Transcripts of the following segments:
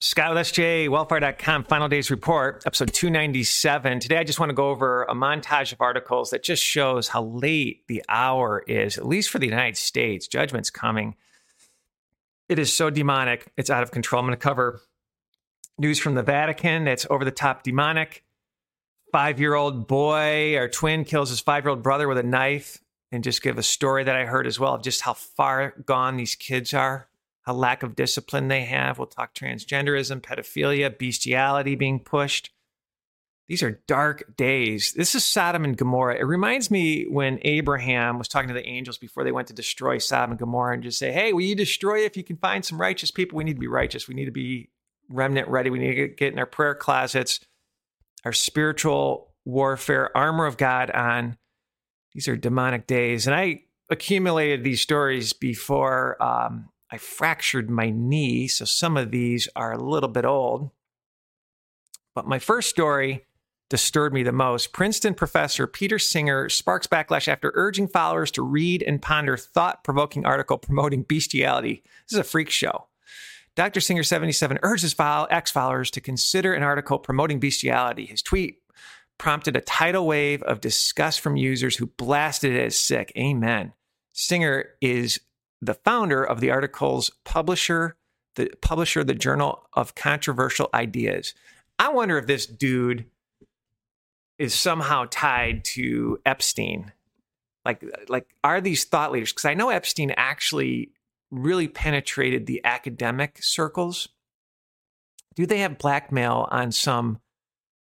Scott with SJWellFire.com, Final Days Report, episode 297. Today, I just want to go over a montage of articles that just shows how late the hour is, at least for the United States. Judgment's coming. It is so demonic. It's out of control. I'm going to cover news from the Vatican that's over-the-top demonic. Five-year-old boy, our twin, kills his five-year-old brother with a knife, and just give a story that I heard as well of just how far gone these kids are. A lack of discipline they have. We'll talk transgenderism, pedophilia, bestiality being pushed. These are dark days. This is Sodom and Gomorrah. It reminds me when Abraham was talking to the angels before they went to destroy Sodom and Gomorrah and just say, hey, will you destroy it if you can find some righteous people? We need to be righteous. We need to be remnant ready. We need to get in our prayer closets, our spiritual warfare, armor of God on. These are demonic days. And I accumulated these stories before I fractured my knee, so some of these are a little bit old. But my first story disturbed me the most. Princeton professor Peter Singer sparks backlash after urging followers to read and ponder thought-provoking article promoting bestiality. This is a freak show. Dr. Singer, 77, urges ex-followers to consider an article promoting bestiality. His tweet prompted a tidal wave of disgust from users who blasted it as sick. Amen. Singer is the founder of the article's publisher, the Journal of Controversial Ideas. I wonder if this dude is somehow tied to Epstein. Like are these thought leaders? Because I know Epstein actually really penetrated the academic circles. Do they have blackmail on some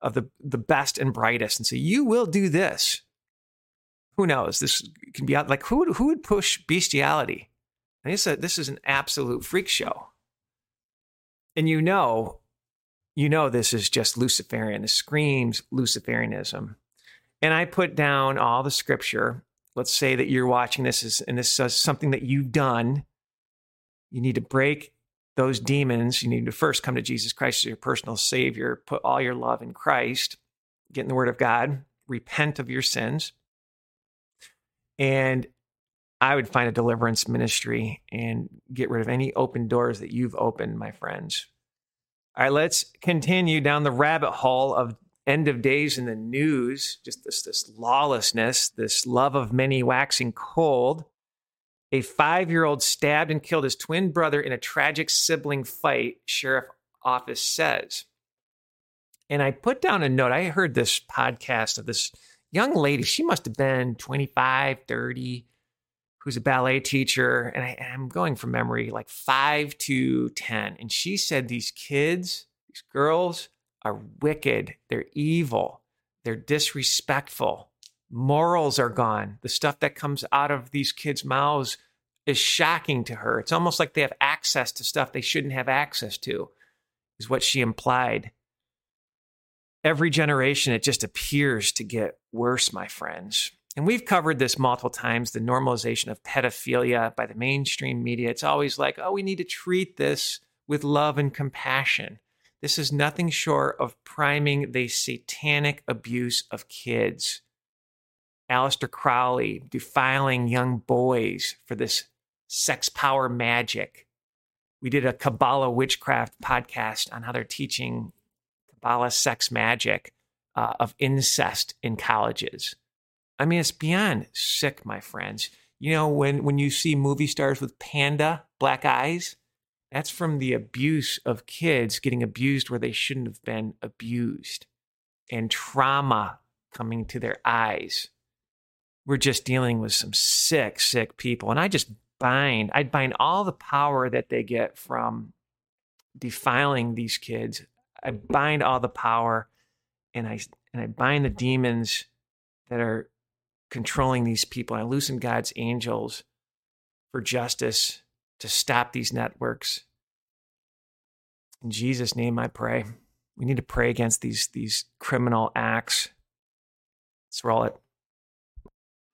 of the best and brightest and say, you will do this? Who knows? This can be out. Like who would push bestiality? And this is an absolute freak show. And you know this is just Luciferian. This screams Luciferianism. And I put down all the scripture. Let's say that you're watching this, and this is something that you've done. You need to break those demons. You need to first come to Jesus Christ as your personal Savior. Put all your love in Christ. Get in the Word of God. Repent of your sins. And I would find a deliverance ministry and get rid of any open doors that you've opened, my friends. All right, let's continue down the rabbit hole of end of days in the news. Just this lawlessness, this love of many waxing cold. A five-year-old stabbed and killed his twin brother in a tragic sibling fight, sheriff office says. And I put down a note. I heard this podcast of this young lady. She must have been 25, 30. Who's a ballet teacher, and I'm going from memory, like 5 to 10. And she said these kids, these girls are wicked. They're evil. They're disrespectful. Morals are gone. The stuff that comes out of these kids' mouths is shocking to her. It's almost like they have access to stuff they shouldn't have access to, is what she implied. Every generation, it just appears to get worse, my friends. And we've covered this multiple times, the normalization of pedophilia by the mainstream media. It's always like, oh, we need to treat this with love and compassion. This is nothing short of priming the satanic abuse of kids. Aleister Crowley defiling young boys for this sex power magic. We did a Kabbalah witchcraft podcast on how they're teaching Kabbalah sex magic of incest in colleges. I mean, it's beyond sick, my friends. You know, when you see movie stars with panda, black eyes, that's from the abuse of kids getting abused where they shouldn't have been abused and trauma coming to their eyes. We're just dealing with some sick, sick people. And I'd bind all the power that they get from defiling these kids. I bind all the power and I bind the demons that are controlling these people. I loosen God's angels for justice to stop these networks. In Jesus' name I pray. We need to pray against these criminal acts. Let's roll it.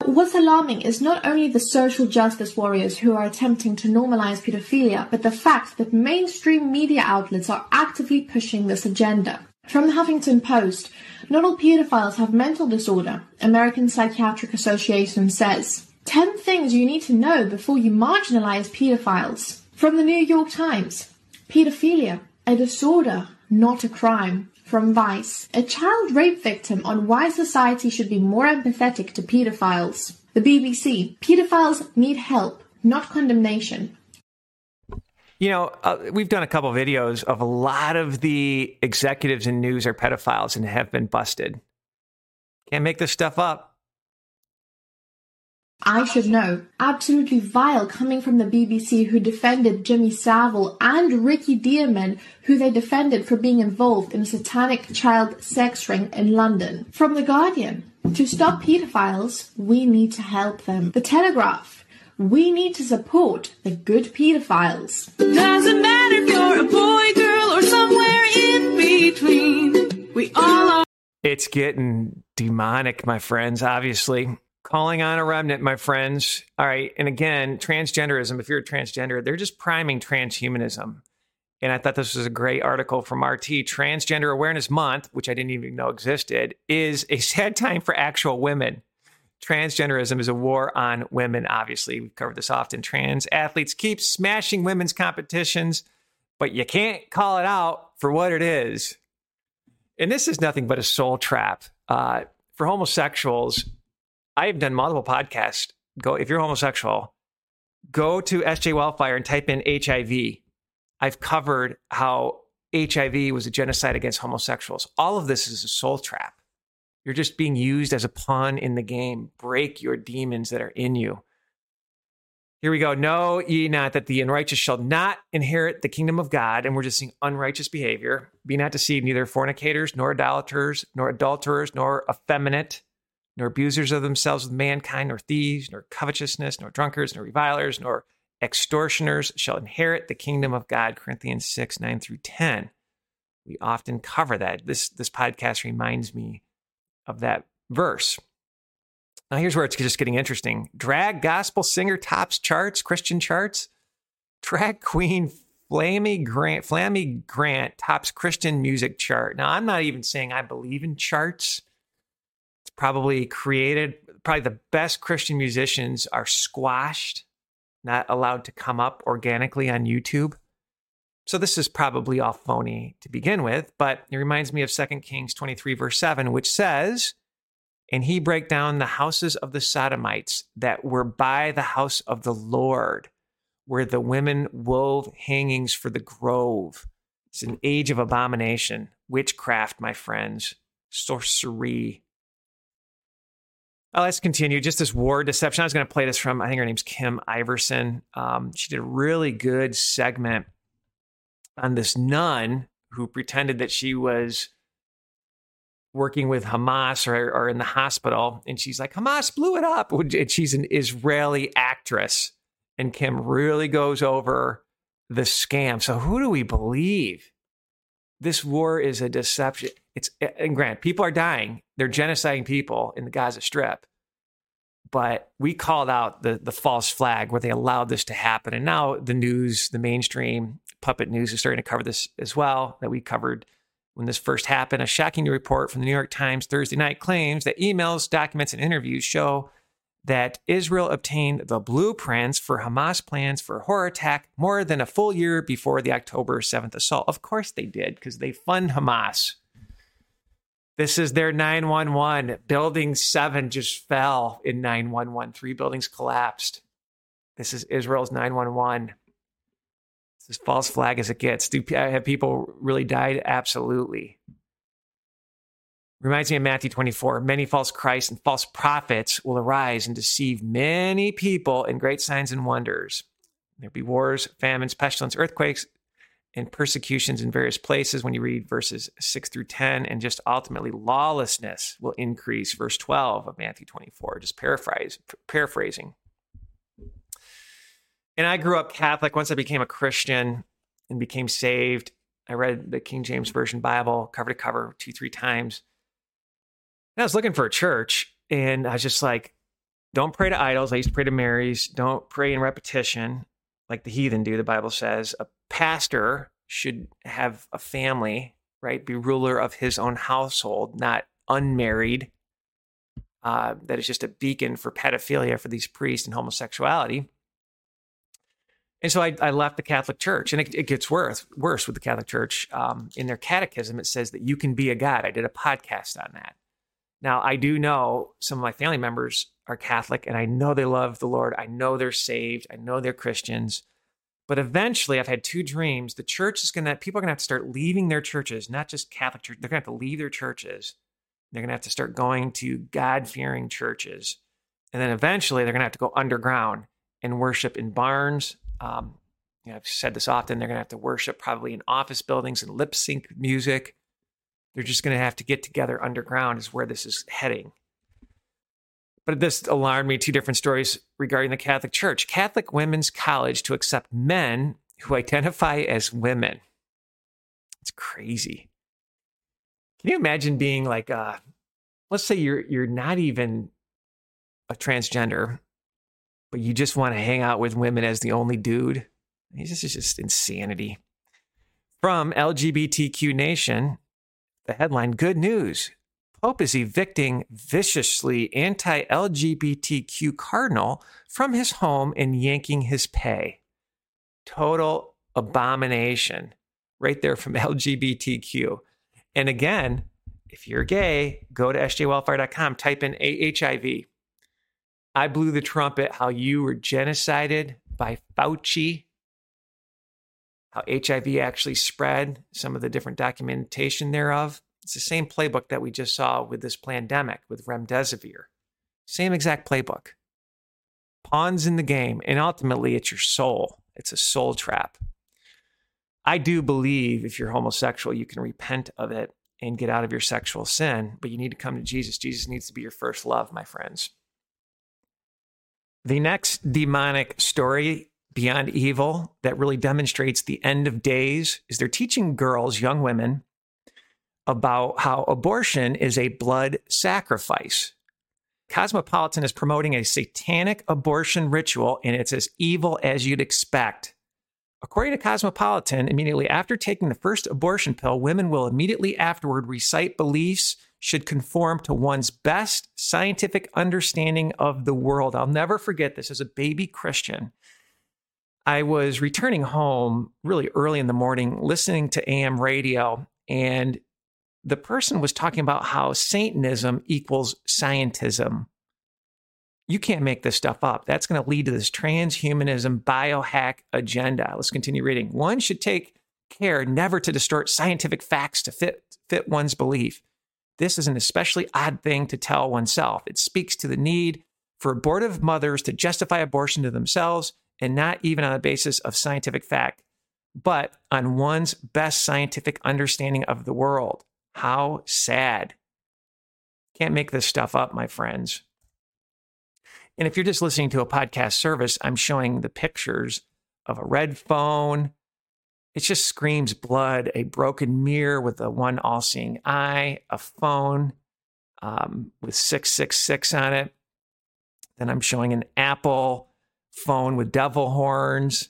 What's alarming is not only the social justice warriors who are attempting to normalize pedophilia, but the fact that mainstream media outlets are actively pushing this agenda. From the Huffington Post, not all pedophiles have mental disorder, American Psychiatric Association says. 10 things you need to know before you marginalize pedophiles. From the New York Times, pedophilia, A disorder, not a crime. From Vice. A child rape victim on why society should be more empathetic to pedophiles. The BBC. Pedophiles need help, not condemnation. You know, we've done a couple of videos of a lot of the executives in news are pedophiles and have been busted. Can't make this stuff up. I should know. Absolutely vile coming from the BBC, who defended Jimmy Savile and Ricky Dearman, who they defended for being involved in a satanic child sex ring in London. From The Guardian, to stop pedophiles, we need to help them. The Telegraph, we need to support the good pedophiles. Doesn't matter if you're a boy, girl, or somewhere in between. We all are. It's getting demonic, my friends, obviously. Calling on a remnant, my friends. All right. And again, transgenderism, if you're a transgender, they're just priming transhumanism. And I thought this was a great article from RT. Transgender Awareness Month, which I didn't even know existed, is a sad time for actual women. Transgenderism is a war on women, obviously. We've covered this often. Trans athletes keep smashing women's competitions, but you can't call it out for what it is. And this is nothing but a soul trap. For homosexuals, I've done multiple podcasts. Go, if you're homosexual, go to SJ Wellfire and type in HIV. I've covered how HIV was a genocide against homosexuals. All of this is a soul trap. You're just being used as a pawn in the game. Break your demons that are in you. Here we go. Know ye not that the unrighteous shall not inherit the kingdom of God? And we're just seeing unrighteous behavior. Be not deceived, neither fornicators, nor idolaters, nor adulterers, nor effeminate, nor abusers of themselves with mankind, nor thieves, nor covetousness, nor drunkards, nor revilers, nor extortioners shall inherit the kingdom of God. Corinthians 6, 9 through 10. We often cover that. This podcast reminds me of that verse. Now here's where it's just getting interesting. Drag gospel singer tops charts, Christian charts. Drag queen Flammy Grant tops Christian music chart. Now I'm not even saying I believe in charts. Probably the best Christian musicians are squashed, not allowed to come up organically on YouTube. So this is probably all phony to begin with, but it reminds me of 2 Kings 23, verse 7, which says, and he brake down the houses of the Sodomites that were by the house of the Lord, where the women wove hangings for the grove. It's an age of abomination, witchcraft, my friends, sorcery. Let's continue. Just this war deception. I was going to play this from, I think her name's Kim Iverson. She did a really good segment on this nun who pretended that she was working with Hamas or in the hospital. And she's like, Hamas blew it up. And she's an Israeli actress. And Kim really goes over the scam. So who do we believe? This war is a deception. And granted, people are dying. They're genociding people in the Gaza Strip. But we called out the false flag where they allowed this to happen. And now the news, the mainstream puppet news is starting to cover this as well, that we covered when this first happened. A shocking new report from the New York Times Thursday night claims that emails, documents, and interviews show that Israel obtained the blueprints for Hamas plans for a horror attack more than a full year before the October 7th assault. Of course they did, because they fund Hamas. This is their 911. Building 7 just fell in 911. 3 buildings collapsed. This is Israel's 911. It's as false flag as it gets. Do have people really died? Absolutely. Reminds me of Matthew 24. Many false Christs and false prophets will arise and deceive many people in great signs and wonders. There'll be wars, famines, pestilence, earthquakes, and persecutions in various places when you read verses 6 through 10. And just ultimately lawlessness will increase. Verse 12 of Matthew 24, just paraphrasing. And I grew up Catholic. Once I became a Christian and became saved, I read the King James Version Bible cover to cover 2-3 times. And I was looking for a church, and I was just like, don't pray to idols. I used to pray to Marys. Don't pray in repetition like the heathen do, the Bible says. A pastor should have a family, right? Be ruler of his own household, not unmarried. That is just a beacon for pedophilia for these priests and homosexuality. And so I left the Catholic Church, and it gets worse with the Catholic Church. In their catechism, it says that you can be a god. I did a podcast on that. Now, I do know some of my family members are Catholic, and I know they love the Lord. I know they're saved. I know they're Christians. But eventually, I've had two dreams. The church is going to, people are going to have to start leaving their churches, not just Catholic church. They're going to have to leave their churches. They're going to have to start going to God-fearing churches. And then eventually, they're going to have to go underground and worship in barns. You know, I've said this often, they're going to have to worship probably in office buildings and lip sync music. They're just going to have to get together underground is where this is heading. But this alarmed me, two different stories regarding the Catholic Church. Catholic Women's College to accept men who identify as women. It's crazy. Can you imagine being like, let's say you're not even a transgender, but you just want to hang out with women as the only dude. This is just insanity. From LGBTQ Nation, the headline, good news. Pope is evicting viciously anti-LGBTQ cardinal from his home and yanking his pay. Total abomination right there from LGBTQ. And again, if you're gay, go to SJWellFire.com, type in HIV. I blew the trumpet how you were genocided by Fauci, how HIV actually spread, some of the different documentation thereof. It's the same playbook that we just saw with this pandemic, with Remdesivir. Same exact playbook. Pawns in the game, and ultimately it's your soul. It's a soul trap. I do believe if you're homosexual, you can repent of it and get out of your sexual sin, but you need to come to Jesus. Jesus needs to be your first love, my friends. The next demonic story beyond evil that really demonstrates the end of days is they're teaching girls, young women, about how abortion is a blood sacrifice. Cosmopolitan is promoting a satanic abortion ritual, and it's as evil as you'd expect. According to Cosmopolitan, immediately after taking the first abortion pill, women will immediately afterward recite beliefs should conform to one's best scientific understanding of the world. I'll never forget this. As a baby Christian, I was returning home really early in the morning, listening to AM radio, and the person was talking about how Satanism equals scientism. You can't make this stuff up. That's going to lead to this transhumanism biohack agenda. Let's continue reading. One should take care never to distort scientific facts to fit one's belief. This is an especially odd thing to tell oneself. It speaks to the need for abortive mothers to justify abortion to themselves and not even on the basis of scientific fact, but on one's best scientific understanding of the world. How sad. Can't make this stuff up, my friends. And if you're just listening to a podcast service, I'm showing the pictures of a red phone. It just screams blood, a broken mirror with a one all-seeing eye, a phone with 666 on it. Then I'm showing an Apple phone with devil horns.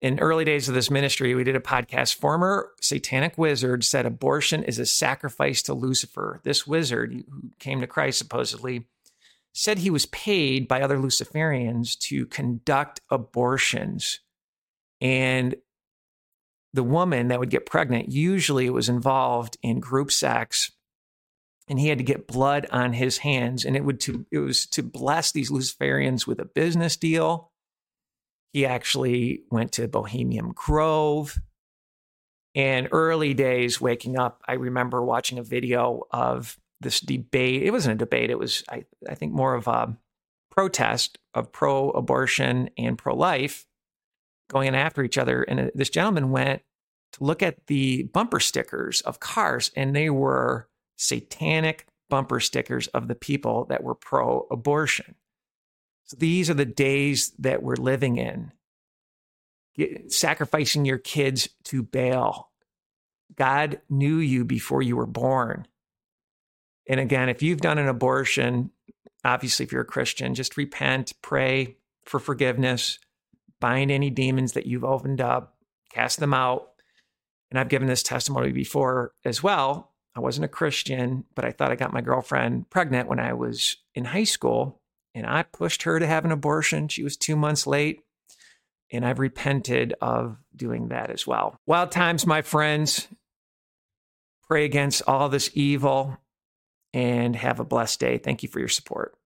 In early days of this ministry, we did a podcast. Former satanic wizard said abortion is a sacrifice to Lucifer. This wizard, who came to Christ supposedly, said he was paid by other Luciferians to conduct abortions. And the woman that would get pregnant usually was involved in group sex, and he had to get blood on his hands. And it was to bless these Luciferians with a business deal. He actually went to Bohemian Grove. And early days waking up, I remember watching a video of this debate. It wasn't a debate. It was, I think, more of a protest of pro-abortion and pro-life going in after each other. And this gentleman went to look at the bumper stickers of cars, and they were satanic bumper stickers of the people that were pro-abortion. So these are the days that we're living in. Sacrificing your kids to Baal. God knew you before you were born. And again, if you've done an abortion, obviously if you're a Christian, just repent, pray for forgiveness, bind any demons that you've opened up, cast them out. And I've given this testimony before as well. I wasn't a Christian, but I thought I got my girlfriend pregnant when I was in high school. And I pushed her to have an abortion. She was 2 months late. And I've repented of doing that as well. Wild times, my friends. Pray against all this evil and have a blessed day. Thank you for your support.